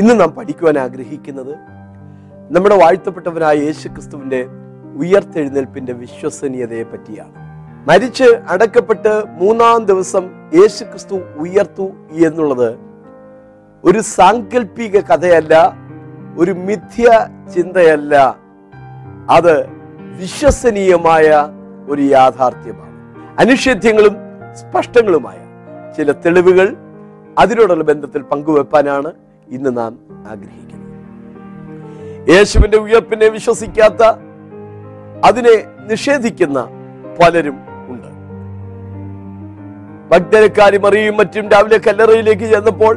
ഇന്ന് നാം പഠിക്കുവാൻ ആഗ്രഹിക്കുന്നത് നമ്മുടെ വാഴ്ത്തപ്പെട്ടവനായ യേശു ക്രിസ്തുവിൻ്റെ ഉയർത്തെഴുന്നേൽപ്പിൻ്റെ വിശ്വസനീയതയെ പറ്റിയാണ്. മരിച്ച് അടക്കപ്പെട്ട് മൂന്നാം ദിവസം യേശു ക്രിസ്തു ഉയർത്തു എന്നുള്ളത് ഒരു സാങ്കല്പിക കഥയല്ല, ഒരു മിഥ്യ ചിന്തയല്ല, അത് വിശ്വസനീയമായ ഒരു യാഥാർത്ഥ്യമാണ്. അനുഷേധ്യങ്ങളും സ്പഷ്ടങ്ങളുമായ ചില തെളിവുകൾ അതിനോടുള്ള ബന്ധത്തിൽ പങ്കുവെപ്പാനാണ് ഇന്ന് നാം ആഗ്രഹിക്കുന്നു. യേശുവിന്റെ ഉയർപ്പിനെ വിശ്വസിക്കാത്ത, അതിനെ നിഷേധിക്കുന്ന പലരും ഉണ്ട്. ഭക്തരക്കാരി മറിയും മറ്റും രാവിലെ കല്ലറയിലേക്ക് ചെന്നപ്പോൾ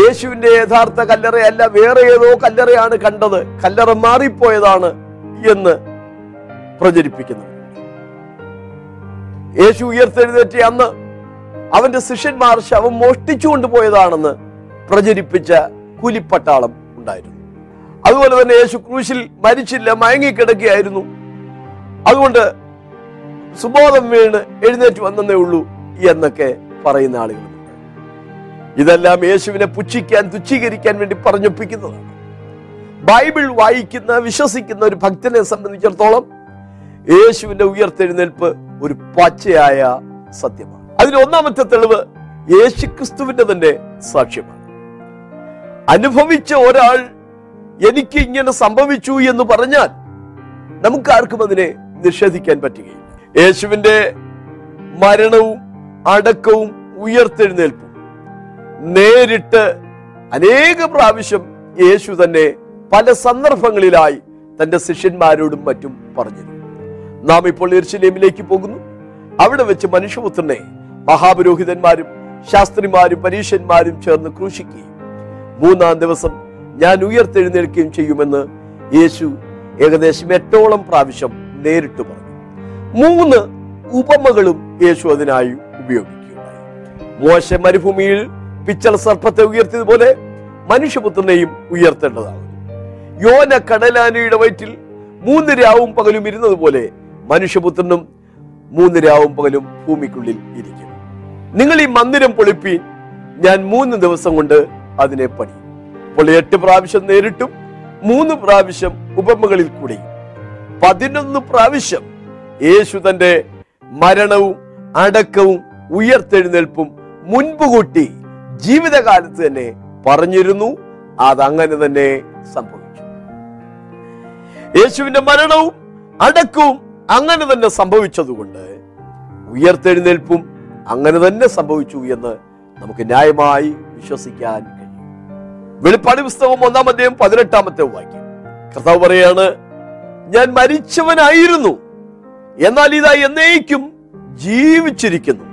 യേശുവിന്റെ യഥാർത്ഥ കല്ലറയല്ല, വേറെ ഏതോ കല്ലറയാണ് കണ്ടത്, കല്ലറ മാറിപ്പോയതാണ് എന്ന് പ്രചരിപ്പിക്കുന്നത്. യേശു ഉയർത്തെഴുന്നേറ്റ് അന്ന് അവന്റെ ശിഷ്യന്മാർ ശവം മോഷ്ടിച്ചുകൊണ്ട് പോയതാണെന്ന് പ്രചരിപ്പിച്ച കൂലിപ്പട്ടാളം ഉണ്ടായിരുന്നു. അതുപോലെ തന്നെ യേശു ക്രൂശിൽ മരിച്ചില്ല, മയങ്ങിക്കിടക്കുകയായിരുന്നു, അതുകൊണ്ട് സുബോധം വീണ് എഴുന്നേറ്റ് വന്നേ ഉള്ളൂ എന്നൊക്കെ പറയുന്ന ആളുകളുണ്ട്. ഇതെല്ലാം യേശുവിനെ പുച്ഛിക്കാൻ, തുച്ഛീകരിക്കാൻ വേണ്ടി പറഞ്ഞൊപ്പിക്കുന്നതാണ്. ബൈബിൾ വായിക്കുന്ന, വിശ്വസിക്കുന്ന ഒരു ഭക്തനെ സംബന്ധിച്ചിടത്തോളം യേശുവിന്റെ ഉയർത്തെഴുന്നേൽപ്പ് ഒരു പച്ചയായ സത്യമാണ്. അതിനൊന്നാമത്തെ തെളിവ് യേശുക്രിസ്തുവിന്റെ തന്നെ സാക്ഷ്യമാണ്. അനുഭവിച്ച ഒരാൾ എനിക്ക് ഇങ്ങനെ സംഭവിച്ചു എന്ന് പറഞ്ഞാൽ നമുക്കാർക്കും അതിനെ നിഷേധിക്കാൻ പറ്റുകയില്ല. യേശുവിന്റെ മരണവും അടക്കവും ഉയർത്തെഴുന്നേൽപ്പും നേരിട്ട് അനേക പ്രാവശ്യം യേശു തന്നെ പല സന്ദർഭങ്ങളിലായി തൻ്റെ ശിഷ്യന്മാരോടും മറ്റും പറഞ്ഞിരുന്നു. നാം ഇപ്പോൾ യെരുശലേമിലേക്ക് പോകുന്നു. അവിടെ വെച്ച് മനുഷ്യപുത്രനെ മഹാപുരോഹിതന്മാരും ശാസ്ത്രിമാരും പരീശന്മാരും ചേർന്ന് ക്രൂശിക്കുകയും മൂന്നാം ദിവസം ഞാൻ ഉയർത്തെഴുന്നേൽക്കുകയും ചെയ്യുമെന്ന് യേശു ഏകദേശം 8 പ്രാവശ്യം നേരിട്ട് പറഞ്ഞു. 3 ഉപമകളും യേശു അതിനായി ഉപയോഗിക്കുകയുണ്ടായി. മോശ മരുഭൂമിയിൽ പിച്ചള സർപ്പത്തെ ഉയർത്തിയതുപോലെ മനുഷ്യപുത്രനെയും ഉയർത്തേണ്ടതാണ്. യോന കടലാനയുടെ വയറ്റിൽ 3 രാവും പകലും ഇരുന്നതുപോലെ മനുഷ്യപുത്രനും 3 രാവും പകലും ഭൂമിക്കുള്ളിൽ ഇരിക്കും. നിങ്ങൾ ഈ മന്ദിരം പൊളിപ്പീൻ, ഞാൻ 3 ദിവസം കൊണ്ട് അതിനെ പണി. അപ്പോൾ 8 പ്രാവശ്യം നേരിട്ടും 3 പ്രാവശ്യം ഉപമകളിൽ കൂടി 11 പ്രാവശ്യം യേശു തന്റെ മരണവും അടക്കവും ഉയർത്തെഴുന്നേൽപ്പും മുൻപുകൂട്ടി ജീവിതകാലത്ത് തന്നെ പറഞ്ഞിരുന്നു. അതങ്ങനെ തന്നെ സംഭവിച്ചു. യേശുവിന്റെ മരണവും അടക്കവും അങ്ങനെ തന്നെ സംഭവിച്ചതുകൊണ്ട് ഉയർത്തെഴുന്നേൽപ്പും അങ്ങനെ തന്നെ സംഭവിച്ചു എന്ന് നമുക്ക് ന്യായമായി വിശ്വസിക്കാൻ കഴിയും. വെളിപ്പാട് പുസ്തകം 1:18 കർത്താവ് പറയാണ്, ഞാൻ മരിച്ചവനായിരുന്നു, എന്നാൽ ഇതാ എന്നേക്കും ജീവിച്ചിരിക്കുന്നു,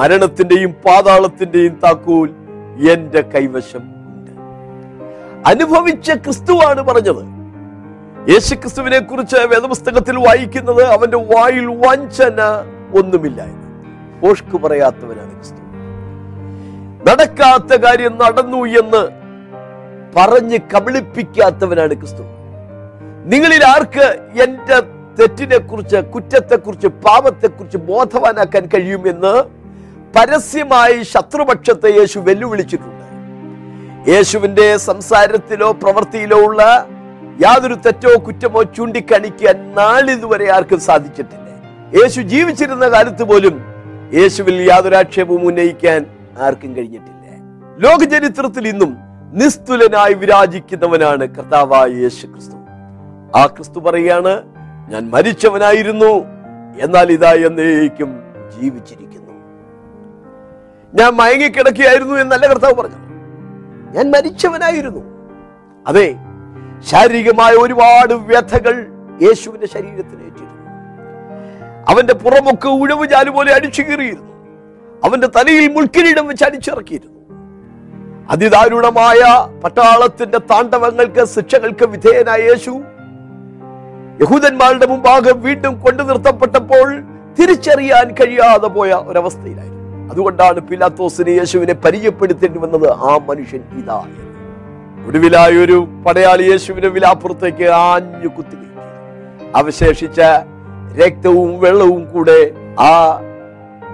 മരണത്തിന്റെയും പാതാളത്തിന്റെയും താക്കോൽ എന്റെ കൈവശം ഉണ്ട്. അനുഭവിച്ച ക്രിസ്തുവാണ് പറഞ്ഞത്. യേശു ക്രിസ്തുവിനെ കുറിച്ച് വേദപുസ്തകത്തിൽ വായിക്കുന്നത് അവന്റെ വായിൽ വഞ്ചന ഒന്നുമില്ല, ഓഷ്കു പറയാത്തവനാണ് ക്രിസ്തു. നടക്കാത്ത കാര്യം നടന്നു എന്ന് പറഞ്ഞ് കബളിപ്പിക്കാത്തവനാണ് ക്രിസ്തു. നിങ്ങളിൽ ആർക്ക് എന്റെ തെറ്റിനെ കുറിച്ച്, കുറ്റത്തെക്കുറിച്ച്, പാപത്തെക്കുറിച്ച് ബോധവാനാക്കാൻ കഴിയുമെന്ന് പരസ്യമായി ശത്രുപക്ഷത്തെ യേശു വെല്ലുവിളിച്ചിട്ടുണ്ട്. യേശുവിന്റെ സംസാരത്തിലോ പ്രവൃത്തിയിലോ ഉള്ള യാതൊരു തെറ്റോ കുറ്റമോ ചൂണ്ടിക്കാണിക്കാൻ നാളിതുവരെ ആർക്കും സാധിച്ചിട്ടില്ല. യേശു ജീവിച്ചിരുന്ന കാലത്ത് പോലും യേശുവിൽ യാതൊരു ആക്ഷേപവും ഉന്നയിക്കാൻ ആർക്കും കഴിഞ്ഞിട്ടില്ല. ലോകചരിത്രത്തിൽ ഇന്നും നിസ്തുലനായി വിരാജിക്കുന്നവനാണ് കർത്താവായ യേശു ക്രിസ്തു. ആ ക്രിസ്തു പറയുകയാണ്, ഞാൻ മരിച്ചവനായിരുന്നു, എന്നാൽ ഇതാ എന്നേക്കും ജീവിച്ചിരിക്കുന്നു. ഞാൻ മയങ്ങിക്കിടക്കുകയായിരുന്നു എന്നല്ല കർത്താവ് പറഞ്ഞത്, ഞാൻ മരിച്ചവനായിരുന്നു. അതെ, ശാരീരികമായ ഒരുപാട് വ്യഥകൾ യേശുവിന്റെ ശരീരത്തിന് ഏറ്റിരുന്നു. അവന്റെ പുറമൊക്കെ ഉഴവുചാല് പോലെ അടിച്ചു കീറിയിരുന്നു. അവന്റെ തലയിൽ മുൾക്കിരീടം വെച്ച് അടിച്ചിറക്കിയിരുന്നു. അതിദാരുണമായ പട്ടാളത്തിന്റെ താണ്ഡവങ്ങൾക്ക്, ശിക്ഷകൾക്ക് വിധേയനായ യേശു യഹൂദന്മാരുടെ മുമ്പാകെ വീണ്ടും കൊണ്ടു നിർത്തപ്പെട്ടപ്പോൾ തിരിച്ചറിയാൻ കഴിയാതെ പോയ ഒരവസ്ഥയിലായിരുന്നു. അതുകൊണ്ടാണ് പിലാത്തോസിന് യേശുവിനെ പരിചയപ്പെടുത്തേണ്ടി വന്നത്, ആ മനുഷ്യൻ ഇതാ. ഒടുവിലായി ഒരു പടയാളി യേശുവിനെ വിലാപ്പുറത്തേക്ക് ആഞ്ഞു കുത്തുകയും അവശേഷിച്ച രക്തവും വെള്ളവും കൂടെ ആ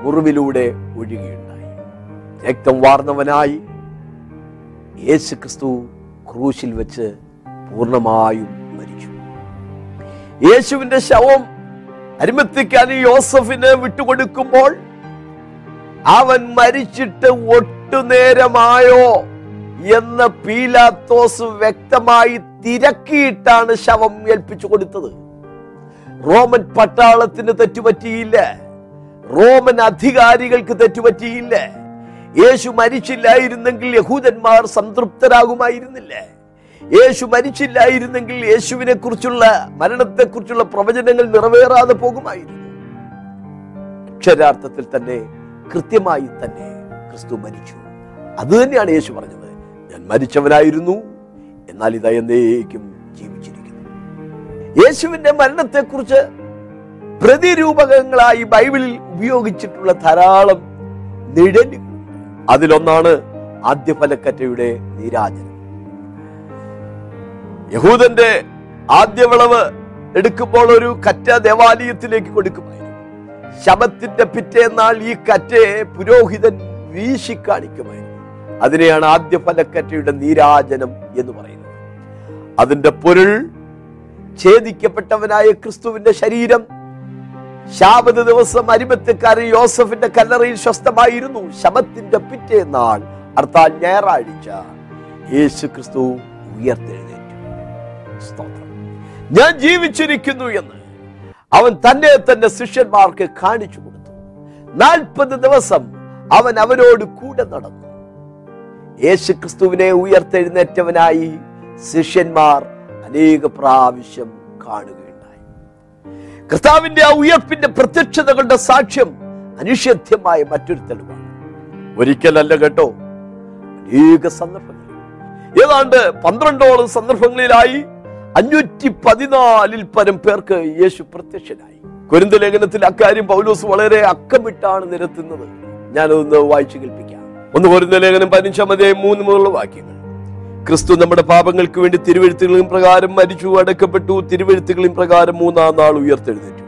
മുറിവിലൂടെ ഒഴുകിയുണ്ടായി. രക്തം വാർന്നവനായി യേശു ക്രിസ്തു ക്രൂശിൽ വെച്ച് പൂർണ്ണമായും മരിച്ചു. യേശുവിന്റെ ശവം അരിമത്ഥ്യക്കാരൻ യോസഫിനെ വിട്ടുകൊടുക്കുമ്പോൾ അവൻ മരിച്ചിട്ട് ഒട്ടുനേരമായോ എന്ന് പീലാത്തോസ് വ്യക്തമായി തിരക്കിയിട്ടാണ് ശവം ഏൽപ്പിച്ചു കൊടുത്തത്. റോമൻ പട്ടാളത്തിന് തെറ്റുപറ്റിയില്ല, റോമൻ അധികാരികൾക്ക് തെറ്റുപറ്റിയില്ല. യേശു മരിച്ചില്ലായിരുന്നെങ്കിൽ യഹൂദന്മാർ സംതൃപ്തരാകുമായിരുന്നില്ല. യേശു മരിച്ചില്ലായിരുന്നെങ്കിൽ യേശുവിനെ കുറിച്ചുള്ള മരണത്തെക്കുറിച്ചുള്ള പ്രവചനങ്ങൾ നിറവേറാതെ പോകുമായിരുന്നു. അക്ഷരാർത്ഥത്തിൽ തന്നെ കൃത്യമായി തന്നെ ക്രിസ്തു മരിച്ചു. അത് തന്നെയാണ് യേശു പറഞ്ഞത്, ഞാൻ മരിച്ചവനായിരുന്നു, എന്നാൽ ഇതാ എന്നേക്കും ജീവിച്ചിരിക്കുന്നു. യേശുവിന്റെ മരണത്തെക്കുറിച്ച് പ്രതിരൂപകങ്ങളായി ബൈബിളിൽ ഉപയോഗിച്ചിട്ടുള്ള ധാരാളം നിഴലുകൾ, അതിലൊന്നാണ് ആദ്യ ഫലക്കറ്റയുടെ നീരാജനം. യഹൂദന്റെ ആദ്യ വിളവ് എടുക്കുമ്പോൾ ഒരു കറ്റ ദേവാലയത്തിലേക്ക് കൊടുക്കുമായിരുന്നു. ശബത്തിന്റെ പിറ്റേന്നാൾ ഈ കറ്റയെ പുരോഹിതൻ വീശിക്കാണിക്കുമായിരുന്നു. അതിനെയാണ് ആദ്യ ഫലക്കറ്റയുടെ നീരാജനം എന്ന് പറയുന്നത്. അതിന്റെ പൊരുൾ ഛേദിക്കപ്പെട്ടവനായ ക്രിസ്തുവിന്റെ ശരീരം. ശബത്ത് ദിവസം അരിമത്ഥ്യക്കാരൻ യോസഫിന്റെ കല്ലറയിൽ സ്വസ്ഥമായിരുന്നു. ശബത്തിന്റെ പിറ്റേന്നാൾ അർത്ഥാൽ ഞായറാഴ്ച യേശു ക്രിസ്തു ഉയർത്തെഴുന്നേറ്റു. സ്തോത്രം. ഞാൻ ജീവിച്ചിരിക്കുന്നു എന്ന് അവൻ തന്നെ തന്റെ ശിഷ്യന്മാർക്ക് കാണിച്ചു കൊടുത്തു. 40 ദിവസം അവൻ അവരോട് കൂടെ നടന്നു. യേശു ക്രിസ്തുവിനെ ഉയർത്തെഴുന്നേറ്റവനായി ശിഷ്യന്മാർ അനേക പ്രാവശ്യം കാണുക. കർത്താവിന്റെ ആ ഉയർപ്പിന്റെ പ്രത്യക്ഷതകളുടെ സാക്ഷ്യം അനിഷേധ്യമായ മറ്റൊരു തെളിവാണ്. ഒരിക്കലല്ല കേട്ടോ, അനേക സന്ദർഭങ്ങൾ, ഏതാണ്ട് 12ഓളം സന്ദർഭങ്ങളിലായി 514 പരം പേർക്ക് യേശു പ്രത്യക്ഷനായി. കൊരിന്ത് ലേഖനത്തിൽ അക്കാര്യം പൗലോസ് വളരെ അക്കമിട്ടാണ് നിരത്തുന്നത്. ഞാനൊന്ന് വായിച്ചു കേൾപ്പിക്കാം. 1 കൊരിന്ത് ലേഖനം 15:3 വാക്യങ്ങൾ. ക്രിസ്തു നമ്മുടെ പാപങ്ങൾക്ക് വേണ്ടി തിരുവെഴുത്തുകളും പ്രകാരം മരിച്ചു, അടക്കപ്പെട്ടു, തിരുവെഴുത്തുകളും പ്രകാരം 3-ാം നാൾ ഉയർത്തെഴുന്നേറ്റു,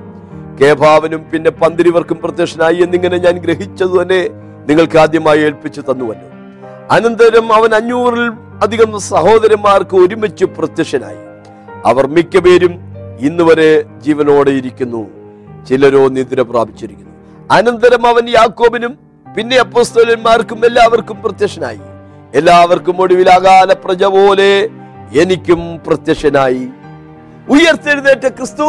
കേഫാവനും പിന്നെ 12 പ്രത്യക്ഷനായി എന്നിങ്ങനെ ഞാൻ ഗ്രഹിച്ചത് തന്നെ നിങ്ങൾക്ക് ആദ്യമായി ഏൽപ്പിച്ചു തന്നുവല്ലോ. അനന്തരം അവൻ 500-ൽ അധികം സഹോദരന്മാർക്ക് ഒരുമിച്ച് പ്രത്യക്ഷനായി. അവർ മിക്കപേരും ഇന്ന് വരെ ജീവനോടെ ഇരിക്കുന്നു, ചിലരോ നിദ്ര പ്രാപിച്ചിരിക്കുന്നു. അനന്തരം അവൻ യാക്കോബിനും പിന്നെ അപ്പോസ്തലന്മാർക്കും എല്ലാവർക്കും പ്രത്യക്ഷനായി. എല്ലാവർക്കും ഒടുവിൽ അകാല പ്രജ പോലെ എനിക്കും പ്രത്യക്ഷനായി. ഉയർത്തെഴുന്നേറ്റ ക്രിസ്തു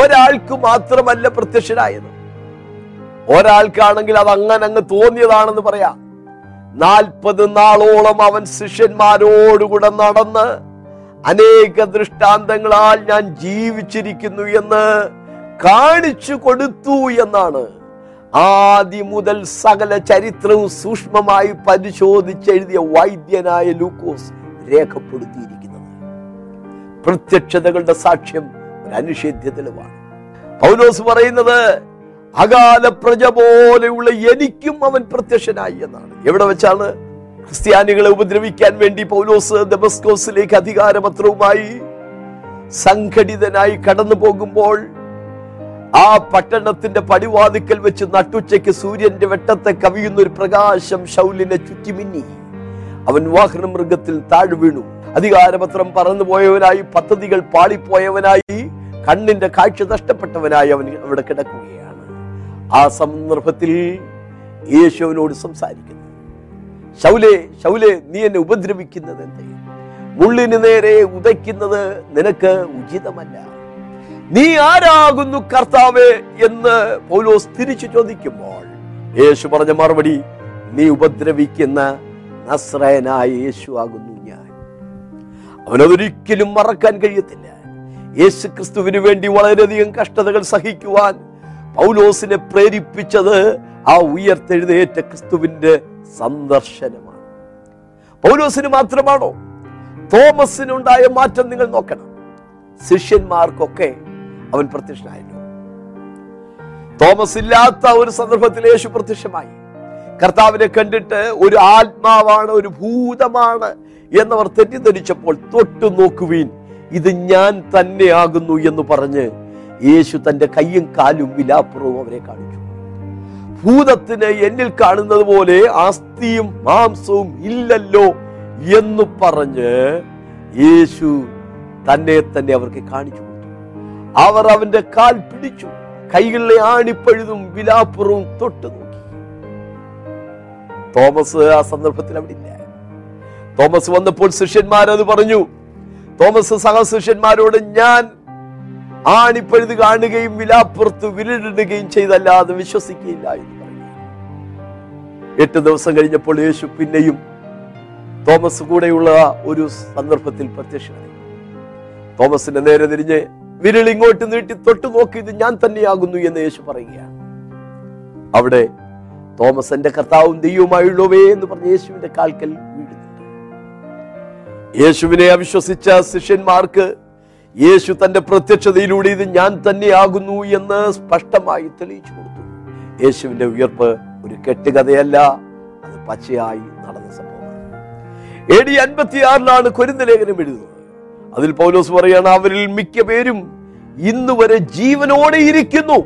ഒരാൾക്ക് മാത്രമല്ല പ്രത്യക്ഷനായത്. ഒരാൾക്കാണെങ്കിൽ അത് അങ്ങനങ്ങ് തോന്നിയതാണെന്ന് പറയാം. 40 നാളോളം അവൻ ശിഷ്യന്മാരോടുകൂടെ നടന്ന് അനേക ദൃഷ്ടാന്തങ്ങളാൽ ഞാൻ ജീവിച്ചിരിക്കുന്നു എന്ന് കാണിച്ചു കൊടുത്തു എന്നാണ് ആദ്യം മുതൽ സകല ചരിത്രവും സൂക്ഷ്മമായി പരിശോധിച്ചെഴുതിയ വൈദ്യനായ ലൂക്കോസ് രേഖപ്പെടുത്തിയിരിക്കുന്നത്. പ്രത്യക്ഷതകളുടെ സാക്ഷ്യം ഒരു അനിഷേധ്യ തെളിവാണ്. പൗലോസ് പറയുന്നത് അകാല പ്രജ പോലെയുള്ള എനിക്കും അവൻ പ്രത്യക്ഷനായി എന്നാണ്. എവിടെ വെച്ചാണ്? ക്രിസ്ത്യാനികളെ ഉപദ്രവിക്കാൻ വേണ്ടി പൗലോസ് ദമസ്കോസിലേക്ക് അധികാരപത്രവുമായി സംഘടിതനായി കടന്നു പോകുമ്പോൾ ആ പട്ടണത്തിന്റെ പടിവാതിക്കൽ വെച്ച് നട്ടുച്ചയ്ക്ക് സൂര്യന്റെ വെട്ടത്തെ കവിയുന്ന ഒരു പ്രകാശം ശൗലിനെ ചുറ്റിമിന്നി. അവൻ വാഹനമൃഗത്തിൽ താഴ് വീണു. അധികാരപത്രം പറന്നുപോയവനായി, പദ്ധതികൾ പാളിപ്പോയവനായി, കണ്ണിന്റെ കാഴ്ച നഷ്ടപ്പെട്ടവനായി അവൻ അവിടെ കിടക്കുകയാണ്. ആ സന്ദർഭത്തിൽ യേശുവിനോട് സംസാരിക്കുന്നു, ശൗലേ ശൗലേ, നീ എന്നെ ഉപദ്രവിക്കുന്നത് എന്തേ? മുള്ളിന് നേരെ ഉദയ്ക്കുന്നത് നിനക്ക് ഉചിതമല്ല. നീ ആരാകുന്നു കർത്താവേ എന്ന് പൗലോസ് തിരിച്ചു ചോദിക്കുമ്പോൾ യേശു പറഞ്ഞ മറുപടി, നീ ഉപദ്രവിക്കുന്ന നസ്രായനായ യേശു ആകുന്നു ഞാൻ. അവനതൊരിക്കലും മറക്കാൻ കഴിയത്തില്ല. യേശു ക്രിസ്തുവിന് വേണ്ടി വളരെയധികം കഷ്ടതകൾ സഹിക്കുവാൻ പൗലോസിനെ പ്രേരിപ്പിച്ചത് ആ ഉയർത്തെഴുന്നേറ്റ ക്രിസ്തുവിന്റെ സന്ദർശനമാണ്. പൗലോസിന് മാത്രമാണോ? തോമസിനുണ്ടായ മാറ്റം നിങ്ങൾ നോക്കണം. ശിഷ്യന്മാർക്കൊക്കെ അവൻ പ്രത്യക്ഷനായിരുന്നു. തോമസ് ഇല്ലാത്ത ഒരു സന്ദർഭത്തിൽ യേശു പ്രത്യക്ഷമായി. കർത്താവിനെ കണ്ടിട്ട് ഒരു ആത്മാവാണ്, ഒരു ഭൂതമാണ് എന്നവർ തെറ്റിദ്ധരിച്ചപ്പോൾ തൊട്ടു നോക്കുവീൻ ഇത് ഞാൻ തന്നെയാകുന്നു എന്ന് പറഞ്ഞ് യേശു തന്റെ കയ്യും കാലും വിലാപ്പുറവും അവരെ കാണിച്ചു. ഭൂതത്തിന് എന്നിൽ കാണുന്നത് പോലെ അസ്ഥിയും മാംസവും ഇല്ലല്ലോ എന്ന് പറഞ്ഞ് യേശു തന്നെ തന്നെ അവർക്ക് കാണിച്ചു കൊടുത്തു. അവർ അവന്റെ കാൽ പിടിച്ചു, കൈകളിലെ ആണിപ്പഴുതും വിലാപ്പുറവും തൊട്ടു നോക്കി. തോമസ് ആ സന്ദർഭത്തിൽ അവിടെ ഇല്ല. തോമസ് വന്നപ്പോൾ ശിഷ്യന്മാരത് പറഞ്ഞു. തോമസ് സഹശിഷ്യന്മാരോട്, ഞാൻ ആണിപ്പഴുത് കാണുകയും വിലാപ്പുറത്ത് വിരലിടുകയും ചെയ്തല്ലാതെ വിശ്വസിക്കുകയില്ല എന്ന് പറഞ്ഞു. 8 ദിവസം കഴിഞ്ഞപ്പോൾ യേശു പിന്നെയും തോമസ് കൂടെയുള്ള ഒരു സന്ദർഭത്തിൽ പ്രത്യക്ഷനായി. തോമസിന്റെ നേരെ തിരിഞ്ഞ് വിരൽ ഇങ്ങോട്ട് നീട്ടി തൊട്ടു നോക്കി, ഇത് ഞാൻ തന്നെയാകുന്നു എന്ന് യേശു പറയുകയാണ്. അവിടെ തോമസ്, എന്റെ കർത്താവും ദൈവവുമായുള്ളവേ എന്ന് പറഞ്ഞ് യേശുവിന്റെ കാൽക്കൽ വീഴുന്നുണ്ട്. യേശുവിനെ അവിശ്വസിച്ച ശിഷ്യന്മാർക്ക് യേശു തന്റെ പ്രത്യക്ഷതയിലൂടെ ഇത് ഞാൻ തന്നെയാകുന്നു എന്ന് സ്പഷ്ടമായി തെളിയിച്ചു കൊടുത്തു. യേശുവിന്റെ ഉയർപ്പ് ഒരു കെട്ടുകഥയല്ല, അത് പച്ചയായി നടന്ന സംഭവമാണ്. AD 56 കൊരിന്ത ലേഖനം എഴുതുന്നത്. അതിൽ പൗലോസ് പറയാണ്, അവരിൽ മിക്ക പേരും ഇന്നുവരെ ജീവനോടെ ഇരിക്കുന്നു.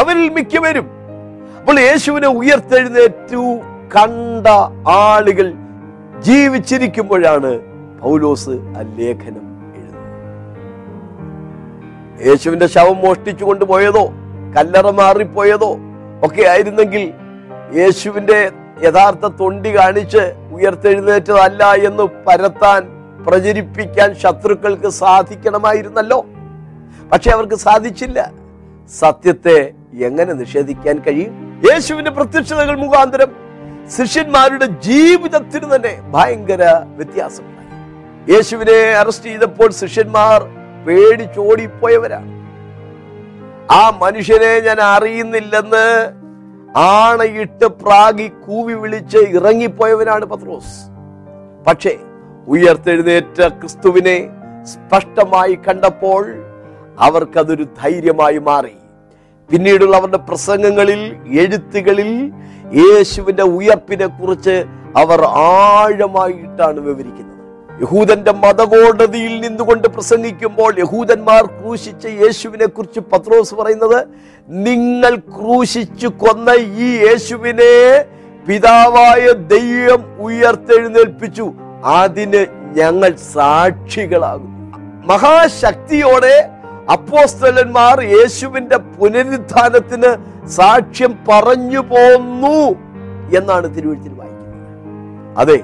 അവരിൽ മിക്ക പേരും. അപ്പോൾ യേശുവിനെ ഉയർത്തെഴുന്നേറ്റു കണ്ട ആളുകൾ ജീവിച്ചിരിക്കുമ്പോഴാണ് പൗലോസ് ആ ലേഖനം എഴുതുന്നത്. യേശുവിന്റെ ശവം മോഷ്ടിച്ചു കൊണ്ടുപോയതോ കല്ലറ മാറിപ്പോയതോ ഒക്കെ ആയിരുന്നെങ്കിൽ യേശുവിന്റെ യഥാർത്ഥ തൊണ്ടി കാണിച്ച് ഉയർത്തെഴുന്നേറ്റതല്ല എന്ന് പരത്താൻ, പ്രചരിപ്പിക്കാൻ ശത്രുക്കൾക്ക് സാധിക്കണമായിരുന്നല്ലോ. പക്ഷെ അവർക്ക് സാധിച്ചില്ല. സത്യത്തെ എങ്ങനെ നിഷേധിക്കാൻ കഴിയും? യേശുവിന്റെ പ്രത്യക്ഷതകൾ മുഖാന്തരം ശിഷ്യന്മാരുടെ ജീവിതത്തിന് തന്നെ ഭയങ്കര വ്യത്യാസമുണ്ടായി. യേശുവിനെ അറസ്റ്റ് ചെയ്തപ്പോൾ ശിഷ്യന്മാർ പേടിച്ചോടിപ്പോയവരാണ്. ആ മനുഷ്യനെ ഞാൻ അറിയുന്നില്ലെന്ന് ആണയിട്ട് പ്രാഗി കൂവി വിളിച്ച് ഇറങ്ങിപ്പോയവനാണ് പത്രോസ്. പക്ഷേ ഉയർത്തെഴുന്നേറ്റ ക്രിസ്തുവിനെ സ്പഷ്ടമായി കണ്ടപ്പോൾ അവർക്കതൊരു ധൈര്യമായി മാറി. പിന്നീടുള്ള അവരുടെ പ്രസംഗങ്ങളിൽ, എഴുത്തുകളിൽ യേശുവിന്റെ ഉയർപ്പിനെ കുറിച്ച് അവർ ആഴമായിട്ടാണ് വിവരിക്കുന്നത്. യഹൂദന്റെ മതകോടതിയിൽ നിന്നുകൊണ്ട് പ്രസംഗിക്കുമ്പോൾ യഹൂദന്മാർ ക്രൂശിച്ച യേശുവിനെ കുറിച്ച് പത്രോസ് പറയുന്നത്, നിങ്ങൾ ക്രൂശിച്ചു കൊന്ന ഈ യേശുവിനെ പിതാവായ ദൈവം ഉയർത്തെഴുന്നേൽപ്പിച്ചു, അതിന് ഞങ്ങൾ സാക്ഷികളാകുന്നു. മഹാശക്തിയോടെ അപ്പോസ്തലന്മാർ യേശുവിന്റെ പുനരുത്ഥാനത്തിന് സാക്ഷ്യം പറഞ്ഞു പോന്നു എന്നാണ് തിരുവെഴുത്തിൽ വായിക്കുന്നത്. അതെ,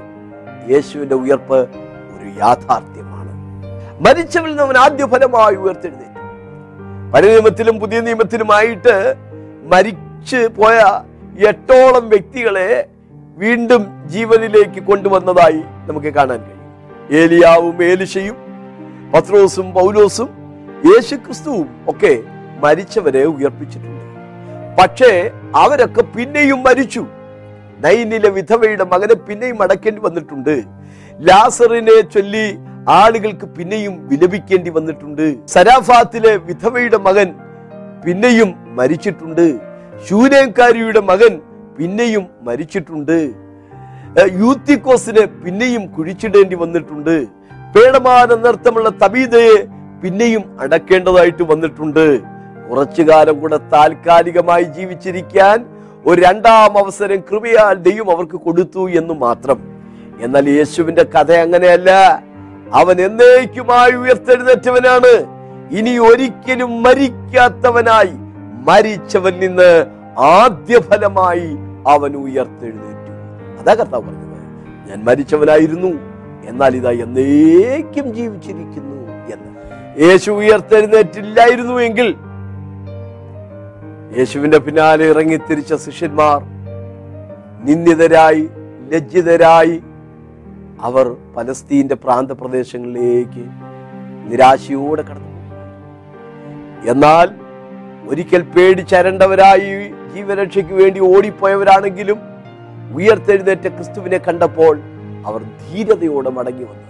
യേശുവിന്റെ ഉയർപ്പ് ഒരു യാഥാർത്ഥ്യമാണ്. മരിച്ചവരിൽ നിന്ന് അവൻ ആദ്യഫലമായി ഉയർത്തെഴുന്നേറ്റു. പഴയ നിയമത്തിലും പുതിയ നിയമത്തിലുമായിട്ട് മരിച്ചു പോയ 8 വ്യക്തികളെ വീണ്ടും ജീവനിലേക്ക് കൊണ്ടുവന്നതായി നമുക്ക് കാണാൻ കഴിയും. ഏലിയാവും ഏലിശയും പത്രോസും പൗലോസും യേശുക്രിസ്തുവും ഒക്കെ മരിച്ചവരെ ഉയർപ്പിച്ചിട്ടുണ്ട്. പക്ഷേ അവരൊക്കെ പിന്നെയും മരിച്ചു. നൈനിലെ വിധവയുടെ മകനെ പിന്നെയും അടക്കേണ്ടി വന്നിട്ടുണ്ട്. ലാസറിനെ ചൊല്ലി ആളുകൾക്ക് പിന്നെയും വിലപിക്കേണ്ടി വന്നിട്ടുണ്ട്. സരാഫാത്തിലെ വിധവയുടെ മകൻ പിന്നെയും മരിച്ചിട്ടുണ്ട്. ശൂനേക്കാരിയുടെ മകൻ പിന്നെയും മരിച്ചിട്ടുണ്ട്. യൂത്തിക്കോസിനെ പിന്നെയും കുഴിച്ചിടേണ്ടി വന്നിട്ടുണ്ട്. പേടമാന നൃത്തമുള്ള തബീതയെ പിന്നെയും അടക്കേണ്ടതായിട്ട് വന്നിട്ടുണ്ട്. കുറച്ചുകാലം കൂടെ താൽക്കാലികമായി ജീവിച്ചിരിക്കാൻ ഒരു 2ാം അവസരം കൃപയാൽ ദൈവം അവർക്ക് കൊടുത്തു എന്ന് മാത്രം. എന്നാൽ യേശുവിന്റെ കഥ അങ്ങനെയല്ല. അവൻ എന്നേക്കുമായി ഉയർത്തെഴുന്നേറ്റവനാണ്. ഇനി ഒരിക്കലും മരിക്കാത്തവനായി, മരിച്ചവൻ നിന്ന് ആദ്യഫലമായി അവൻ ഉയർത്തെഴുന്നേറ്റു. അതാ കർത്താവ് പറഞ്ഞത്, ഞാൻ മരിച്ചവനായിരുന്നു, എന്നാൽ ഇതാ എന്നേക്കും ജീവിച്ചിരിക്കുന്നു എന്ന്. യേശു ഉയർത്തെഴുന്നേറ്റില്ലായിരുന്നു എങ്കിൽ യേശുവിന്റെ പിന്നാലെ ഇറങ്ങി തിരിച്ച ശിഷ്യന്മാർ നിന്ദിതരായി, ലജ്ജിതരായി അവർ പലസ്തീന്റെ പ്രാന്തപ്രദേശങ്ങളിലേക്ക് നിരാശയോടെ കടന്നു. എന്നാൽ ഒരിക്കൽ പേടിച്ചരണ്ടവരായി ജീവരക്ഷയ്ക്ക് വേണ്ടി ഓടിപ്പോയവരാണെങ്കിലും ഉയർത്തെഴുന്നേറ്റ ക്രിസ്തുവിനെ കണ്ടപ്പോൾ അവർ ധീരതയോടെ മടങ്ങി വന്നു.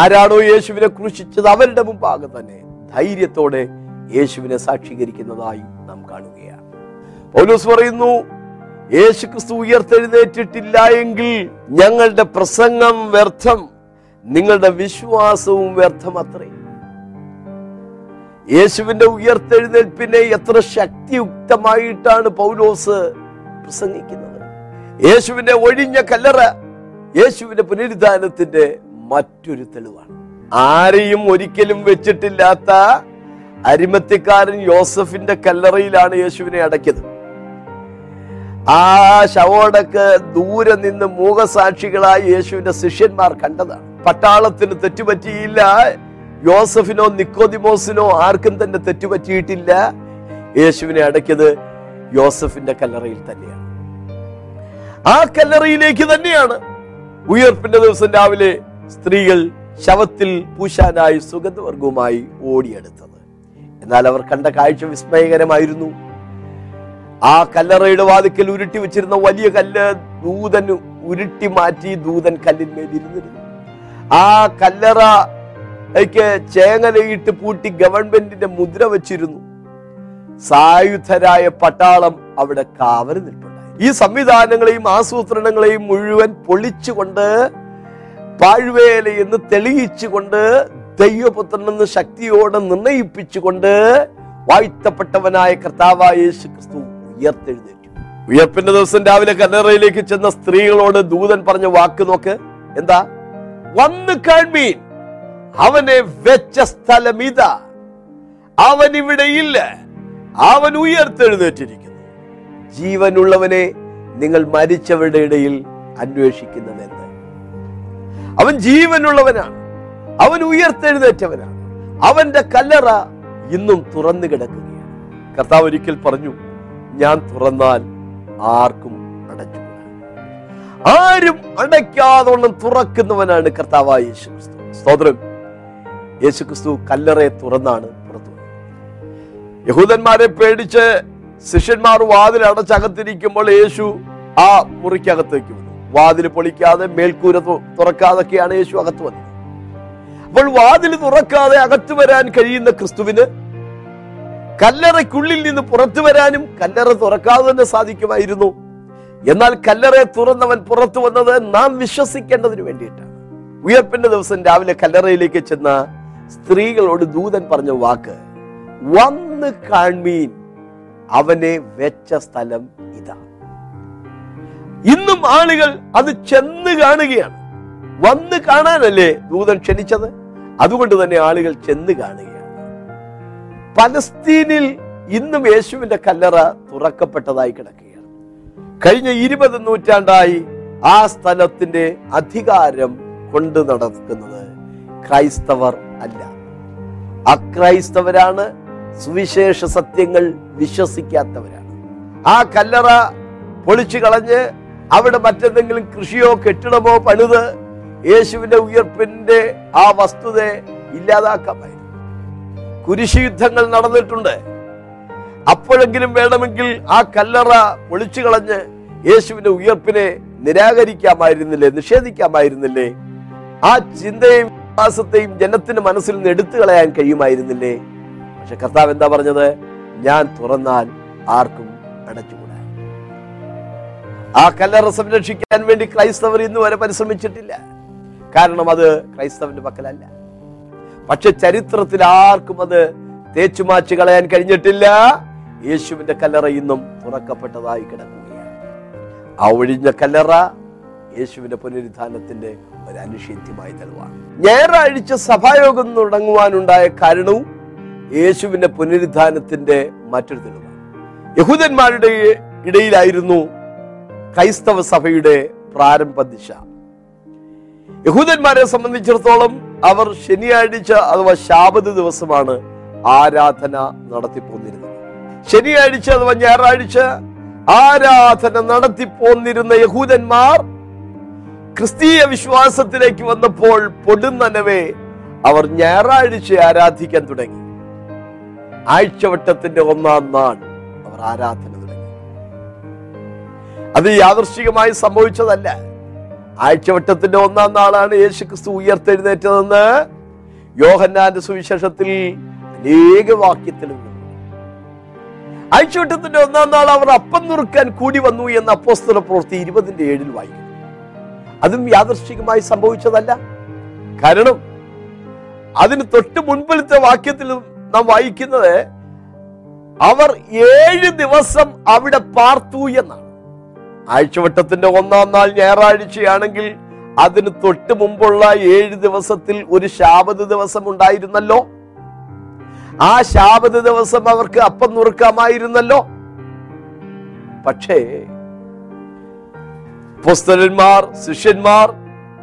ആരാണോ യേശുവിനെ ക്രൂശിച്ചത് അവരുടെ മുമ്പാകെ തന്നെ ധൈര്യത്തോടെ യേശുവിനെ സാക്ഷീകരിക്കുന്നതായി നാം കാണുകയാണ്. പൗലോസ് പറയുന്നു, യേശു ക്രിസ്തു ഉയർത്തെഴുന്നേറ്റിട്ടില്ല എങ്കിൽ ഞങ്ങളുടെ പ്രസംഗം വ്യർത്ഥം, നിങ്ങളുടെ വിശ്വാസവും വ്യർത്ഥം അത്രേ. യേശുവിന്റെ ഉയർത്തെഴുന്നേൽപ്പിനെ എത്ര ശക്തിയുക്തമായിട്ടാണ് പൗലോസ് പ്രസംഗിക്കുന്നത്. യേശുവിന്റെ ഒഴിഞ്ഞ കല്ലറ യേശുവിന്റെ പുനരുദ്ധാനത്തിന്റെ മറ്റൊരു തെളിവാണ്. ആരെയും ഒരിക്കലും വെച്ചിട്ടില്ലാത്ത അരിമത്യക്കാരൻ യോസഫിന്റെ കല്ലറയിലാണ് യേശുവിനെ അടക്കിയത്. ആ ശവോടക്ക് ദൂരെ നിന്ന് മൂകസാക്ഷികളായ യേശുവിന്റെ ശിഷ്യന്മാർ കണ്ടതാണ്. പട്ടാളത്തിന് തെറ്റുപറ്റിയില്ല, യോസഫിനോ നിക്കോദിമോസിനോ ആർക്കും തന്നെ തെറ്റുപറ്റിയിട്ടില്ല. യേശുവിനെ അടക്കിയത് യോസഫിന്റെ കല്ലറയിൽ തന്നെയാണ്. ആ കല്ലറയിലേക്ക് തന്നെയാണ് ഉയർപ്പിന്റെ ദിവസം രാവിലെ സ്ത്രീകൾ ശവത്തിൽ പൂശാനായി സുഗന്ധവർഗവുമായി ഓടിയെടുത്തത്. എന്നാൽ അവർ കണ്ട കാഴ്ച വിസ്മയകരമായിരുന്നു. ആ കല്ലറയുടെ വാതിക്കൽ ഉരുട്ടി വെച്ചിരുന്ന വലിയ കല്ല് ദൂതൻ ഉരുട്ടി മാറ്റി ദൂതൻ കല്ലിന്മേൽ ഇരുന്നിരുന്നു. ആ കല്ലറയ്ക്ക് ചേങ്ങലയിട്ട് പൂട്ടി ഗവൺമെന്റിന്റെ മുദ്ര വെച്ചിരുന്നു. സായുധരായ പട്ടാളം അവിടെ കാവൽ നിൽപ്പുണ്ടായി. ഈ സംവിധാനങ്ങളെയും ആസൂത്രണങ്ങളെയും മുഴുവൻ പൊളിച്ചുകൊണ്ട് പാഴ്വേലയെന്ന് തെളിയിച്ചുകൊണ്ട് ദൈവപുത്രനെന്ന് ശക്തിയോടെ നിർണയിപ്പിച്ചുകൊണ്ട് വാഴ്ത്തപ്പെട്ടവനായ കർത്താവായ യേശു ക്രിസ്തു ഉയർത്തെഴുന്നേറ്റു. ഉയർപ്പിന്റെ ദിവസം രാവിലെ കല്ലറയിലേക്ക് ചെന്ന സ്ത്രീകളോട് ദൂതൻ പറഞ്ഞ വാക്ക് നോക്ക്, എന്താ? വന്ന് കാൺമീൻ, അവനെ വെച്ച സ്ഥലം ഇതാ, അവൻ ഇവിടെയില്ല, അവൻ ഉയർത്തെഴുന്നേറ്റിരിക്കുന്നു. ജീവനുള്ളവനെ നിങ്ങൾ മരിച്ചവരുടെ ഇടയിൽ അന്വേഷിക്കുന്നതെന്ന്. അവൻ ജീവനുള്ളവനാണ്, അവൻ ഉയർത്തെഴുന്നേറ്റവനാണ്, അവന്റെ കല്ലറ ഇന്നും തുറന്നു കിടക്കുകയാണ്. കർത്താവ് ഒരിക്കൽ പറഞ്ഞു, ഞാൻ തുറന്നാൽ ആർക്കും അടച്ചുകൂടാ. ആരും അടയ്ക്കാതോളം തുറക്കുന്നവനാണ് കർത്താവായ യേശു ക്രിസ്തു. സ്തോത്രം. യേശു ക്രിസ്തു കല്ലറയെ തുറന്നാണ് പുറത്തു. യഹൂദന്മാരെ പേടിച്ച് ശിഷ്യന്മാർ വാതിൽ അടച്ചകത്തിരിക്കുമ്പോൾ യേശു ആ മുറിക്കകത്തേക്ക് വന്നു. വാതിൽ പൊളിക്കാതെ മേൽക്കൂര തുറക്കാതൊക്കെയാണ് യേശു അകത്ത് വന്നത്. അപ്പോൾ വാതിൽ തുറക്കാതെ അകത്തു വരാൻ കഴിയുന്ന ക്രിസ്തുവിന് കല്ലറയ്ക്കുള്ളിൽ നിന്ന് പുറത്തു വരാനും കല്ലറ തുറക്കാതെ തന്നെ സാധിക്കുമായിരുന്നു. എന്നാൽ കല്ലറയെ തുറന്നവൻ പുറത്തു വന്നത് നാം വിശ്വസിക്കേണ്ടതിന് വേണ്ടിയിട്ടാണ്. ഉയർപ്പിന്റെ ദിവസം രാവിലെ കല്ലറയിലേക്ക് ചെന്ന സ്ത്രീകളോട് ദൂതൻ പറഞ്ഞ വാക്ക്, വന്ന് കാൺമീൻ, അവനെ വെച്ച സ്ഥലം ഇതാ. ഇന്നും ആളുകൾ അത് ചെന്ന് കാണുകയാണ്. വന്ന് കാണാനല്ലേ ദൂതൻ ക്ഷണിച്ചത്, അതുകൊണ്ട് തന്നെ ആളുകൾ ചെന്ന് കാണുകയാണ്. പലസ്തീനിൽ ഇന്നും യേശുവിന്റെ കല്ലറ തുറക്കപ്പെട്ടതായി കിടക്കുകയാണ്. കഴിഞ്ഞ 20 നൂറ്റാണ്ടായി ആ സ്ഥലത്തിന്റെ അധികാരം കൊണ്ട് നടക്കുന്നത് ക്രൈസ്തവർ അല്ല, അക്രൈസ്തവരാണ്, സുവിശേഷ സത്യങ്ങൾ വിശ്വസിക്കാത്തവരാണ്. ആ കല്ലറ പൊളിച്ചു കളഞ്ഞ് അവിടെ മറ്റെന്തെങ്കിലും കൃഷിയോ കെട്ടിടമോ പണിത് യേശുവിന്റെ ഉയർപ്പിന്റെ ആ വസ്തുതയെ ഇല്ലാതാക്കാമായിരുന്നു. കുരിശുയുദ്ധങ്ങൾ നടന്നിട്ടുണ്ട്. അപ്പോഴെങ്കിലും വേണമെങ്കിൽ ആ കല്ലറ പൊളിച്ചു കളഞ്ഞ് യേശുവിന്റെ ഉയർപ്പിനെ നിരാകരിക്കാമായിരുന്നില്ലേ, നിഷേധിക്കാമായിരുന്നില്ലേ? ആ ചിന്തയും വിശ്വാസത്തെയും ജനത്തിന്റെ മനസ്സിൽ നിന്ന് എടുത്തു കളയാൻ കഴിയുമായിരുന്നില്ലേ? പക്ഷെ കർത്താവ് എന്താ പറഞ്ഞത്? ഞാൻ തുറന്നാൽ ആർക്കും അടച്ചുകൂടാ. ആ കല്ലറ സംരക്ഷിക്കാൻ വേണ്ടി ക്രൈസ്തവർ ഇന്ന് വരെ പരിശ്രമിച്ചിട്ടില്ല. കാരണം അത് ക്രൈസ്തവന്റെ പക്കലല്ല. പക്ഷെ ചരിത്രത്തിൽ ആർക്കും അത് തേച്ചുമാച്ചു കളയാൻ കഴിഞ്ഞിട്ടില്ല. യേശുവിന്റെ കല്ലറ ഇന്നും തുറക്കപ്പെട്ടതായി കിടക്കുകയാണ്. ആ ഒഴിഞ്ഞ കല്ലറ യേശുവിന്റെ പുനരുദ്ധാനത്തിന്റെ ഒരു അനുഷേധ്യമായി തെളിവാണ്. ഞായറാഴ്ച സഭായോഗം തുടങ്ങുവാനുണ്ടായ കാരണവും യേശുവിന്റെ പുനരുദ്ധാനത്തിന്റെ മറ്റൊരു തെളിവാണ്. യഹൂദന്മാരുടെ ഇടയിലായിരുന്നു ക്രൈസ്തവ സഭയുടെ പ്രാരംഭ ദിശ. യഹൂദന്മാരെ സംബന്ധിച്ചിടത്തോളം അവർ ശനിയാഴ്ച അഥവാ ശാബത് ദിവസമാണ് ആരാധന നടത്തിപ്പോന്നിരുന്നത്. ശനിയാഴ്ച അഥവാ ഞായറാഴ്ച ആരാധന നടത്തിപ്പോന്നിരുന്ന യഹൂദന്മാർ ക്രിസ്തീയ വിശ്വാസത്തിലേക്ക് വന്നപ്പോൾ പൊടുന്നനവേ അവർ ഞായറാഴ്ച ആരാധിക്കാൻ തുടങ്ങി. ആഴ്ചവട്ടത്തിന്റെ 1-ാം നാൾ അവർ ആരാധന തുടങ്ങി. അത് യാദൃശ്ചികമായി സംഭവിച്ചതല്ല. ആഴ്ചവട്ടത്തിന്റെ 1-ാം നാളാണ് യേശു ക്രിസ്തു ഉയർത്തെഴുന്നേറ്റതെന്ന് യോഹന്നാന്റെ സുവിശേഷത്തിൽ അനേക വാക്യത്തിലുണ്ട്. ആഴ്ചവട്ടത്തിന്റെ 1-ാം നാൾ അവർ അപ്പം നുറുക്കാൻ കൂടി വന്നു എന്ന അപ്പോസ്തല പ്രവൃത്തി 20:7 വായിക്കുന്നു. അതും യാദൃശ്ചികമായി സംഭവിച്ചതല്ല. കാരണം അതിന് തൊട്ട് മുൻപിലത്തെ വാക്യത്തിലും നാം വായിക്കുന്നത് അവർ 7 ദിവസം അവിടെ പാർത്തു എന്നാണ്. ആഴ്ചവട്ടത്തിന്റെ 1-ാം നാൾ ഞായറാഴ്ചയാണെങ്കിൽ അതിന് തൊട്ട് മുമ്പുള്ള 7 ദിവസത്തിൽ ഒരു ശാബത്ത് ദിവസം ഉണ്ടായിരുന്നല്ലോ. ആ ശാബത്ത് ദിവസം അവർക്ക് അപ്പം നുറുക്കാമായിരുന്നല്ലോ. പക്ഷേ അപ്പോസ്തലന്മാർ ശിഷ്യന്മാർ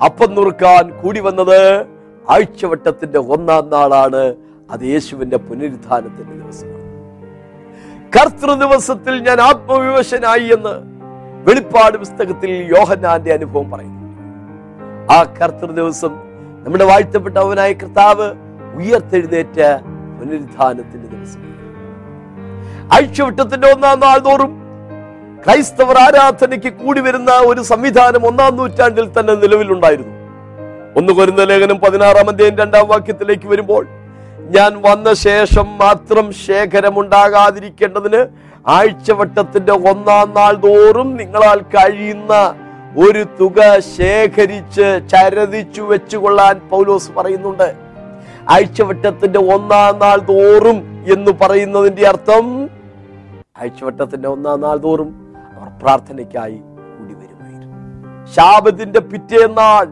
അപ്പം നുറുക്കാൻ കൂടി വന്നത് ആഴ്ചവട്ടത്തിന്റെ 1-ാം നാളാണ്. അത് യേശുവിന്റെ പുനരുത്ഥാനത്തിന്റെ ദിവസമാണ്. കർത്തൃ ദിവസത്തിൽ ഞാൻ ആത്മവിവശനായി എന്ന് വെളിപ്പാട് പുസ്തകത്തിൽ യോഹന്നാന്റെ അനുഭവം പറയുന്നു. ആ കർത്തൃ ദിവസം നമ്മുടെ വാഴ്ത്തപ്പെട്ടവനായ കർത്താവ് ഉയർത്തെഴുന്നേറ്റ പുനരുത്ഥാനത്തിന്റെ ദിവസം. ആഴ്ചവട്ടത്തിന്റെ 1-ാം നാൾ തോറും ക്രൈസ്തവർ ആരാധനയ്ക്ക് കൂടി വരുന്ന ഒരു സംവിധാനം 1-ാം നൂറ്റാണ്ടിൽ തന്നെ നിലവിലുണ്ടായിരുന്നു. 1 കൊരിന്ത്യർ 16:2 വരുമ്പോൾ, ഞാൻ വന്ന ശേഷം മാത്രം ശേഖരമുണ്ടാകാതിരിക്കേണ്ടതിന് ആഴ്ചവട്ടത്തിന്റെ 1-ാം നാൾ തോറും നിങ്ങളാൽ കഴിയുന്ന ഒരു തുക ശേഖരിച്ച് ചരതിച്ചു വെച്ചുകൊള്ളാൻ പൗലോസ് പറയുന്നുണ്ട്. ആഴ്ചവട്ടത്തിന്റെ 1-ാം നാൾ തോറും എന്ന് പറയുന്നതിന്റെ അർത്ഥം ആഴ്ചവട്ടത്തിന്റെ 1-ാം നാൾ തോറും അവർ പ്രാർത്ഥനയ്ക്കായി കൂടി വരുമായിരുന്നു. ശാബത്തിന്റെ പിറ്റേന്നാൾ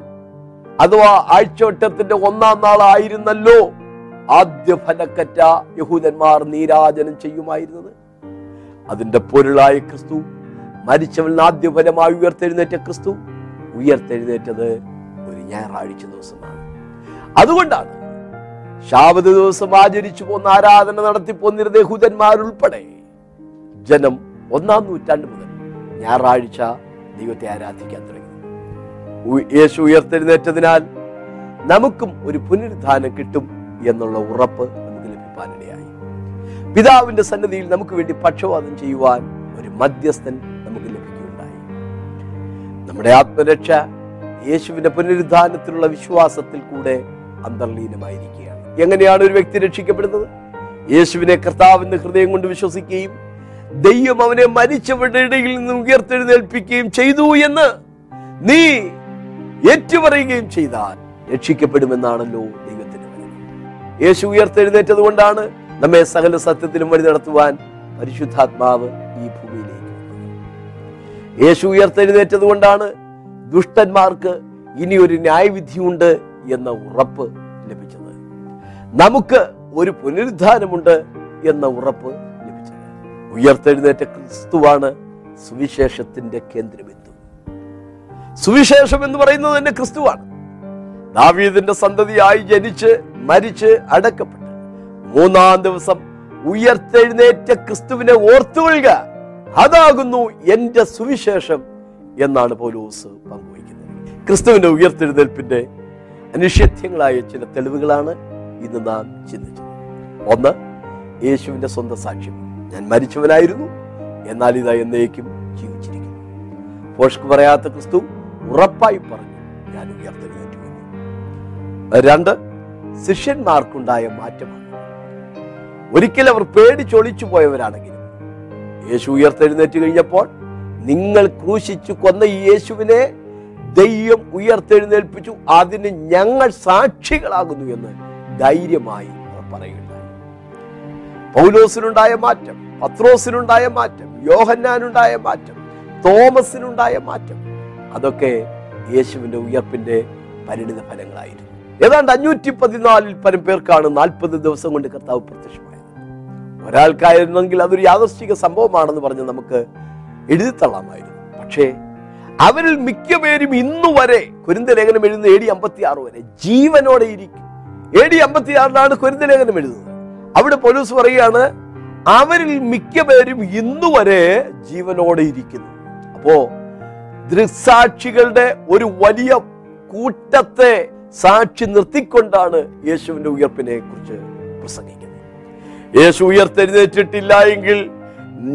അഥവാ ആഴ്ചവട്ടത്തിന്റെ 1-ാം നാളായിരുന്നല്ലോ ആദ്യ ഫലക്കറ്റ യഹൂദന്മാർ നീരാജനം ചെയ്യുമായിരുന്നത്. അതിന്റെ പൊരുളായ ക്രിസ്തു, മരിച്ചവൻ ആദ്യ ഫലമായി ഉയർത്തെഴുന്നേറ്റ ക്രിസ്തു ഉയർത്തെഴുന്നേറ്റത് ഒരു ഞായറാഴ്ച ദിവസമാണ്. അതുകൊണ്ടാണ് ശാബത്ത് ദിവസം ആചരിച്ചു പോന്ന ആരാധന നടത്തി പോന്നിരുന്ന യഹൂദന്മാരുൾപ്പെടെ ജനം 1-ാം നൂറ്റാണ്ട് മുതൽ ഞായറാഴ്ച ദൈവത്തെ ആരാധിക്കാൻ തുടങ്ങി. യേശു ഉയർത്തെഴുന്നേറ്റതിനാൽ നമുക്കും ഒരു പുനരുദ്ധാനം കിട്ടും എന്നുള്ള ഉറപ്പ് നമുക്ക് ലഭിക്കാനിടയായി. പിതാവിന്റെ സന്നിധിയിൽ നമുക്ക് വേണ്ടി പക്ഷവാദം ചെയ്യുവാൻ ഒരു മധ്യസ്ഥൻ നമുക്ക് ലഭിക്കുകയുണ്ടായി. നമ്മുടെ ആത്മരക്ഷ യേശുവിന്റെ പുനരുദ്ധാനത്തിലുള്ള വിശ്വാസത്തിൽ കൂടെ അന്തർലീനമായിരിക്കുകയാണ്. എങ്ങനെയാണ് ഒരു വ്യക്തി രക്ഷിക്കപ്പെടുന്നത്? യേശുവിനെ കർത്താവിന്റെ ഹൃദയം കൊണ്ട് വിശ്വസിക്കുകയും ദൈവം അവനെ മരിച്ചവരുടെ ഇടയിൽ നിന്ന് ഉയർത്തെഴുന്നേൽപ്പിക്കുകയും ചെയ്തു എന്ന് നീ ഏറ്റുപറയുകയും ചെയ്താൽ രക്ഷിക്കപ്പെടുമെന്നാണല്ലോ ദൈവത്തിന്റെ വചനം. യേശു ഉയർത്തെഴുന്നേറ്റത് കൊണ്ടാണ് നമ്മെ സകല സത്യത്തിലും വഴി നടത്തുവാൻ പരിശുദ്ധാത്മാവ് ഈ ഭൂമിയിലേക്ക് വന്നത്. യേശു ഉയർത്തെഴുന്നേറ്റത് കൊണ്ടാണ് ദുഷ്ടന്മാർക്ക് ഇനി ഒരു ന്യായവിധിയുണ്ട് എന്ന ഉറപ്പ് ലഭിച്ചത്. നമുക്ക് ഒരു പുനരുദ്ധാനമുണ്ട് എന്ന ഉറപ്പ് ലഭിച്ചത്. ഉയർത്തെഴുന്നേറ്റ ക്രിസ്തുവാണ് സുവിശേഷത്തിന്റെ കേന്ദ്രബിന്ദു. സുവിശേഷം എന്ന് പറയുന്നത് തന്നെ ക്രിസ്തുവാണ്. ദാവീദിന്റെ സന്തതിയായി ജനിച്ച് മരിച്ച് അടക്കപ്പെട്ട് 3-ാം ദിവസം ഉയർത്തെഴുന്നേറ്റ ക്രിസ്തുവിനെ ഓർത്തുകൊള്ളുക, അതാകുന്നു എന്റെ സുവിശേഷം എന്നാണ് പൗലോസ് പങ്കുവയ്ക്കുന്നത്. ക്രിസ്തുവിന്റെ ഉയർത്തെഴുന്നേൽപ്പിന്റെ അനിഷേധ്യങ്ങളായ ചില തെളിവുകളാണ് ഇന്ന് നാം ചിന്തിച്ചത്. 1. യേശുവിന്റെ സ്വന്തം സാക്ഷ്യം, ഞാൻ മരിച്ചവനായിരുന്നു, എന്നാൽ ഇതാ എന്നേക്കും ജീവിച്ചിരിക്കുന്നു. പോഷ്ക്ക് പറയാത്ത ക്രിസ്തു ഉറപ്പായി പറഞ്ഞു, ഞാൻ ഉയർത്തെഴുന്നേറ്റു. 2. ശിഷ്യന്മാർക്കുണ്ടായ മാറ്റമാണ്. ഒരിക്കൽ അവർ പേടിച്ചൊളിച്ചു പോയവരാണെങ്കിലും യേശു ഉയർത്തെഴുന്നേറ്റ് കഴിഞ്ഞപ്പോൾ നിങ്ങൾ ക്രൂശിച്ചു കൊന്ന ഈ യേശുവിനെ ദൈവം ഉയർത്തെഴുന്നേൽപ്പിച്ചു, അതിന് ഞങ്ങൾ സാക്ഷികളാകുന്നു എന്ന് ധൈര്യമായി അവർ പറയുകയുണ്ടായി. പൗലോസിനുണ്ടായ മാറ്റം, പത്രോസിനുണ്ടായ മാറ്റം, യോഹന്നാനുണ്ടായ മാറ്റം, തോമസിനുണ്ടായ മാറ്റം, അതൊക്കെ യേശുവിന്റെ ഉയർപ്പിന്റെ പരിണിത ഫലങ്ങളായിരുന്നു. ഏതാണ്ട് 514 പരം പേർക്കാണ് 40 ദിവസം കൊണ്ട് കർത്താവ് പ്രത്യക്ഷമായത്. ഒരാൾക്കായിരുന്നെങ്കിൽ അതൊരു യാദൃശ്ചിക സംഭവമാണെന്ന് പറഞ്ഞ് നമുക്ക് എഴുതിത്തള്ളാമായിരുന്നു. പക്ഷേ അവരിൽ മിക്കപേരും ഇന്നുവരെ കൊരിന്ത്യലേഖനം എഴുതുന്ന AD 56 വരെ ജീവനോടെ ഇരിക്കും. AD 56ലാണ് കൊരിന്ത്യലേഖനം എഴുതുന്നത്. അവിടെ പൗലോസ് പറയുകയാണ്, അവരിൽ മിക്കപേരും ഇന്നുവരെ ജീവനോടെ ഇരിക്കുന്നു. അപ്പോ ദൃക്സാക്ഷികളുടെ ഒരു വലിയ കൂട്ടത്തെ സാക്ഷി നിർത്തിക്കൊണ്ടാണ് യേശുവിന്റെ ഉയർപ്പിനെ കുറിച്ച് പ്രസംഗിക്കുന്നത്. യേശു ഉയർത്തെഴുന്നേറ്റിട്ടില്ല എങ്കിൽ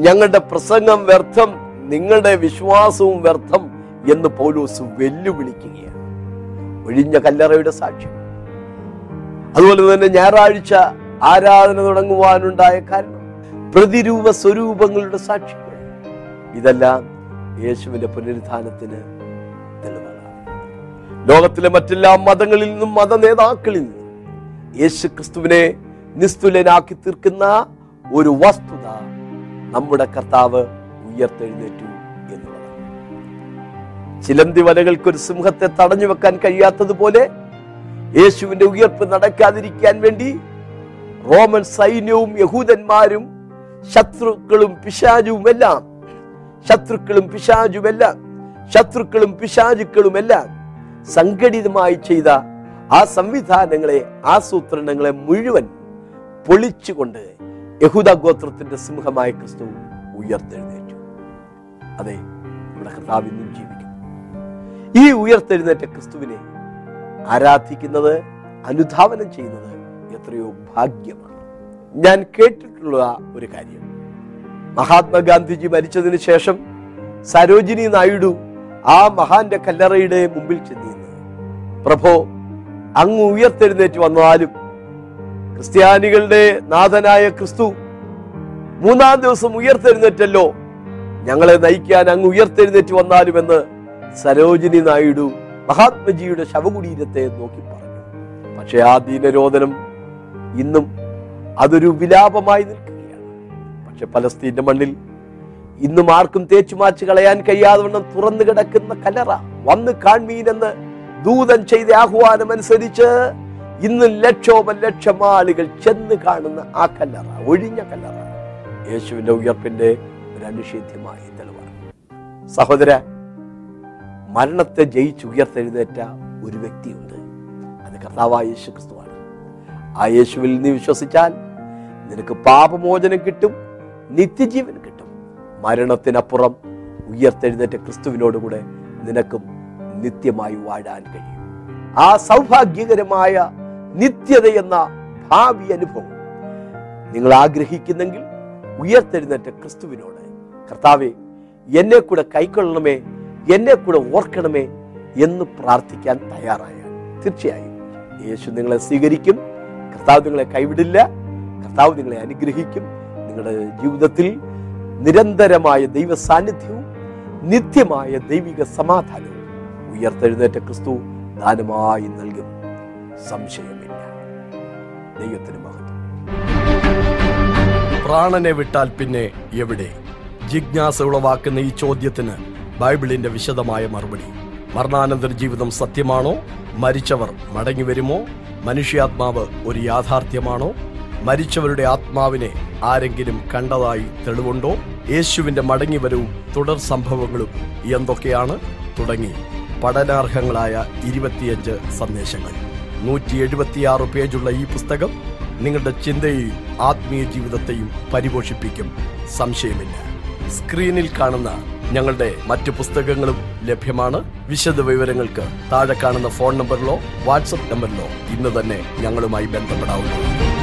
ഞങ്ങളുടെ പ്രസംഗം വ്യർത്ഥം, നിങ്ങളുടെ വിശ്വാസവും വ്യർത്ഥം എന്ന് പൗലോസ് വെല്ലുവിളിക്കുകയാണ്. ഒഴിഞ്ഞ കല്ലറയുടെ സാക്ഷ്യം, അതുപോലെ തന്നെ ഞായറാഴ്ച ആരാധന തുടങ്ങുവാനുണ്ടായ കാരണം, പ്രതിരൂപ സ്വരൂപങ്ങളുടെ സാക്ഷികൾ, ഇതെല്ലാം യേശുവിന്റെ പുനരുദ്ധാനത്തിന് തെളിവാണ്. ലോകത്തിലെ മറ്റെല്ലാ മതങ്ങളിൽ നിന്നും മത നേതാക്കളിൽ നിന്നും യേശു ക്രിസ്തുവിനെ നിസ്തുലനാക്കി തീർക്കുന്ന ഒരു വസ്തുത നമ്മുടെ കർത്താവ് ഉയർത്തെഴുന്നേറ്റു എന്നുള്ളതാണ്. ചിലന്തി വലകൾക്കൊരു സിംഹത്തെ തടഞ്ഞു വെക്കാൻ കഴിയാത്തതുപോലെ യേശുവിന്റെ ഉയർപ്പ് നടക്കാതിരിക്കാൻ വേണ്ടി റോമൻ സൈന്യവും യഹൂദന്മാരും ശത്രുക്കളും പിശാചുമെല്ലാം സംഘടിതമായി ചെയ്ത ആ സംവിധാനങ്ങളെ, ആസൂത്രണങ്ങളെ മുഴുവൻ പൊളിച്ചുകൊണ്ട് യഹൂദ ഗോത്രത്തിന്റെ സിംഹമായ ക്രിസ്തു ഉയർത്തെഴുന്നേറ്റു. അതെ, നമ്മുടെ കർത്താവ് ഇന്നും ജീവിക്കുന്നു. ഈ ഉയർത്തെഴുന്നേറ്റ ക്രിസ്തുവിനെ ആരാധിക്കുന്നത്, അനുധാവനം ചെയ്യുന്നത് എത്രയോ ഭാഗ്യമാണ്. ഞാൻ കേട്ടിട്ടുള്ള ഒരു കാര്യം, മഹാത്മാഗാന്ധിജി മരിച്ചതിന് ശേഷം സരോജിനി നായിഡു ആ മഹാന്റെ കല്ലറയുടെ മുമ്പിൽ ചെന്നിരുന്നു, പ്രഭോ, അങ്ങ് ഉയർത്തെഴുന്നേറ്റ് വന്നാലും ക്രിസ്ത്യാനികളുടെ നാഥനായ ക്രിസ്തു മൂന്നാം ദിവസം ഉയർത്തെഴുന്നേറ്റല്ലോ, ഞങ്ങളെ നയിക്കാൻ അങ്ങ് ഉയർത്തെഴുന്നേറ്റ് വന്നാലുമെന്ന് സരോജിനി നായിഡു മഹാത്മജിയുടെ ശവകുടീരത്തെ നോക്കി പറഞ്ഞു. പക്ഷെ ആ ദീനരോധനം ഇന്നും അതൊരു വിലാപമായി നിൽക്കുകയാണ്. പക്ഷെ പലസ്തീന്റെ മണ്ണിൽ ഇന്നും ആർക്കും തേച്ചു മാച്ച് കളയാൻ കഴിയാതവണ്ണം തുറന്നു കിടക്കുന്ന കല്ലറ, വന്ന് കാൺമീനെന്ന് ദൂതൻ ചെയ്ത ആഹ്വാനം അനുസരിച്ച് ഇന്ന് ലക്ഷോപലക്ഷം ആളുകൾ ചെന്ന് കാണുന്ന ആ കല്ലറ, ഒഴിഞ്ഞ കല്ലറ, യേശുവിന്റെ ഉയർപ്പിന്റെ ഒരു അനുഷേധ്യമായ തെളിവാണ്. സഹോദര, മരണത്തെ ജയിച്ച് ഉയർത്തെഴുന്നേറ്റ ഒരു വ്യക്തിയുണ്ട്. അത് കർത്താവായ യേശു ക്രിസ്തുവാണ്. ആ യേശുവിൽ നീ വിശ്വസിച്ചാൽ നിനക്ക് പാപമോചനം കിട്ടും, നിത്യജീവൻ കിട്ടും. മരണത്തിനപ്പുറം ഉയർത്തെഴുന്നേറ്റ ക്രിസ്തുവിനോടുകൂടെ നിനക്കും നിത്യമായി വാഴാൻ കഴിയും. ആ സൗഭാഗ്യകരമായ നിത്യതയെന്ന ഭാവി അനുഭവം നിങ്ങൾ ആഗ്രഹിക്കുന്നെങ്കിൽ ഉയർത്തെഴുന്നേറ്റ ക്രിസ്തുവിനോട്, കർത്താവേ, എന്നെ കൂടെ കൈക്കൊള്ളണമേ, എന്നെ കൂടെ ഓർക്കണമേ എന്ന് പ്രാർത്ഥിക്കാൻ തയ്യാറായാൽ തീർച്ചയായും യേശു നിങ്ങളെ സ്വീകരിക്കും. കർത്താവ് നിങ്ങളെ കൈവിടില്ല. കർത്താവ് നിങ്ങളെ അനുഗ്രഹിക്കും. നിങ്ങളുടെ ജീവിതത്തിൽ നിരന്തരമായ ദൈവ സാന്നിധ്യവും നിത്യമായ ദൈവിക സമാധാനവും ഉയർത്തെഴുന്നേറ്റ ക്രിസ്തു ദാനമായി നൽകും. സംശയമില്ല. ദൈവത്തിന് മഹത്വം. പ്രാണനെ വിട്ടാൽ പിന്നെ എവിടെ? ജിജ്ഞാസ ഉളവാക്കുന്ന ഈ ചോദ്യത്തിന് ബൈബിളിന്റെ വിശദമായ മറുപടി. മരണാനന്തര ജീവിതം സത്യമാണോ? മരിച്ചവർ മടങ്ങി വരുമോ? മനുഷ്യാത്മാവ് ഒരു യാഥാർത്ഥ്യമാണോ? മരിച്ചവരുടെ ആത്മാവിനെ ആരെങ്കിലും കണ്ടതായി തെളിവുണ്ടോ? യേശുവിന്റെ മടങ്ങിവരവും തുടർ സംഭവങ്ങളും എന്തൊക്കെയാണ്? തുടങ്ങി പഠനാർഹങ്ങളായ 25 സന്ദേശങ്ങൾ, 176 പേജുള്ള ഈ പുസ്തകം നിങ്ങളുടെ ചിന്തയെയും ആത്മീയ ജീവിതത്തെയും പരിപോഷിപ്പിക്കും. സംശയമില്ല. സ്ക്രീനിൽ കാണുന്ന ഞങ്ങളുടെ മറ്റു പുസ്തകങ്ങളും ലഭ്യമാണ്. വിശദ വിവരങ്ങൾക്ക് താഴെ കാണുന്ന ഫോൺ നമ്പറിലോ വാട്സ്ആപ്പ് നമ്പറിലോ ഇന്ന് തന്നെ ഞങ്ങളുമായി ബന്ധപ്പെടാവുന്നതാണ്.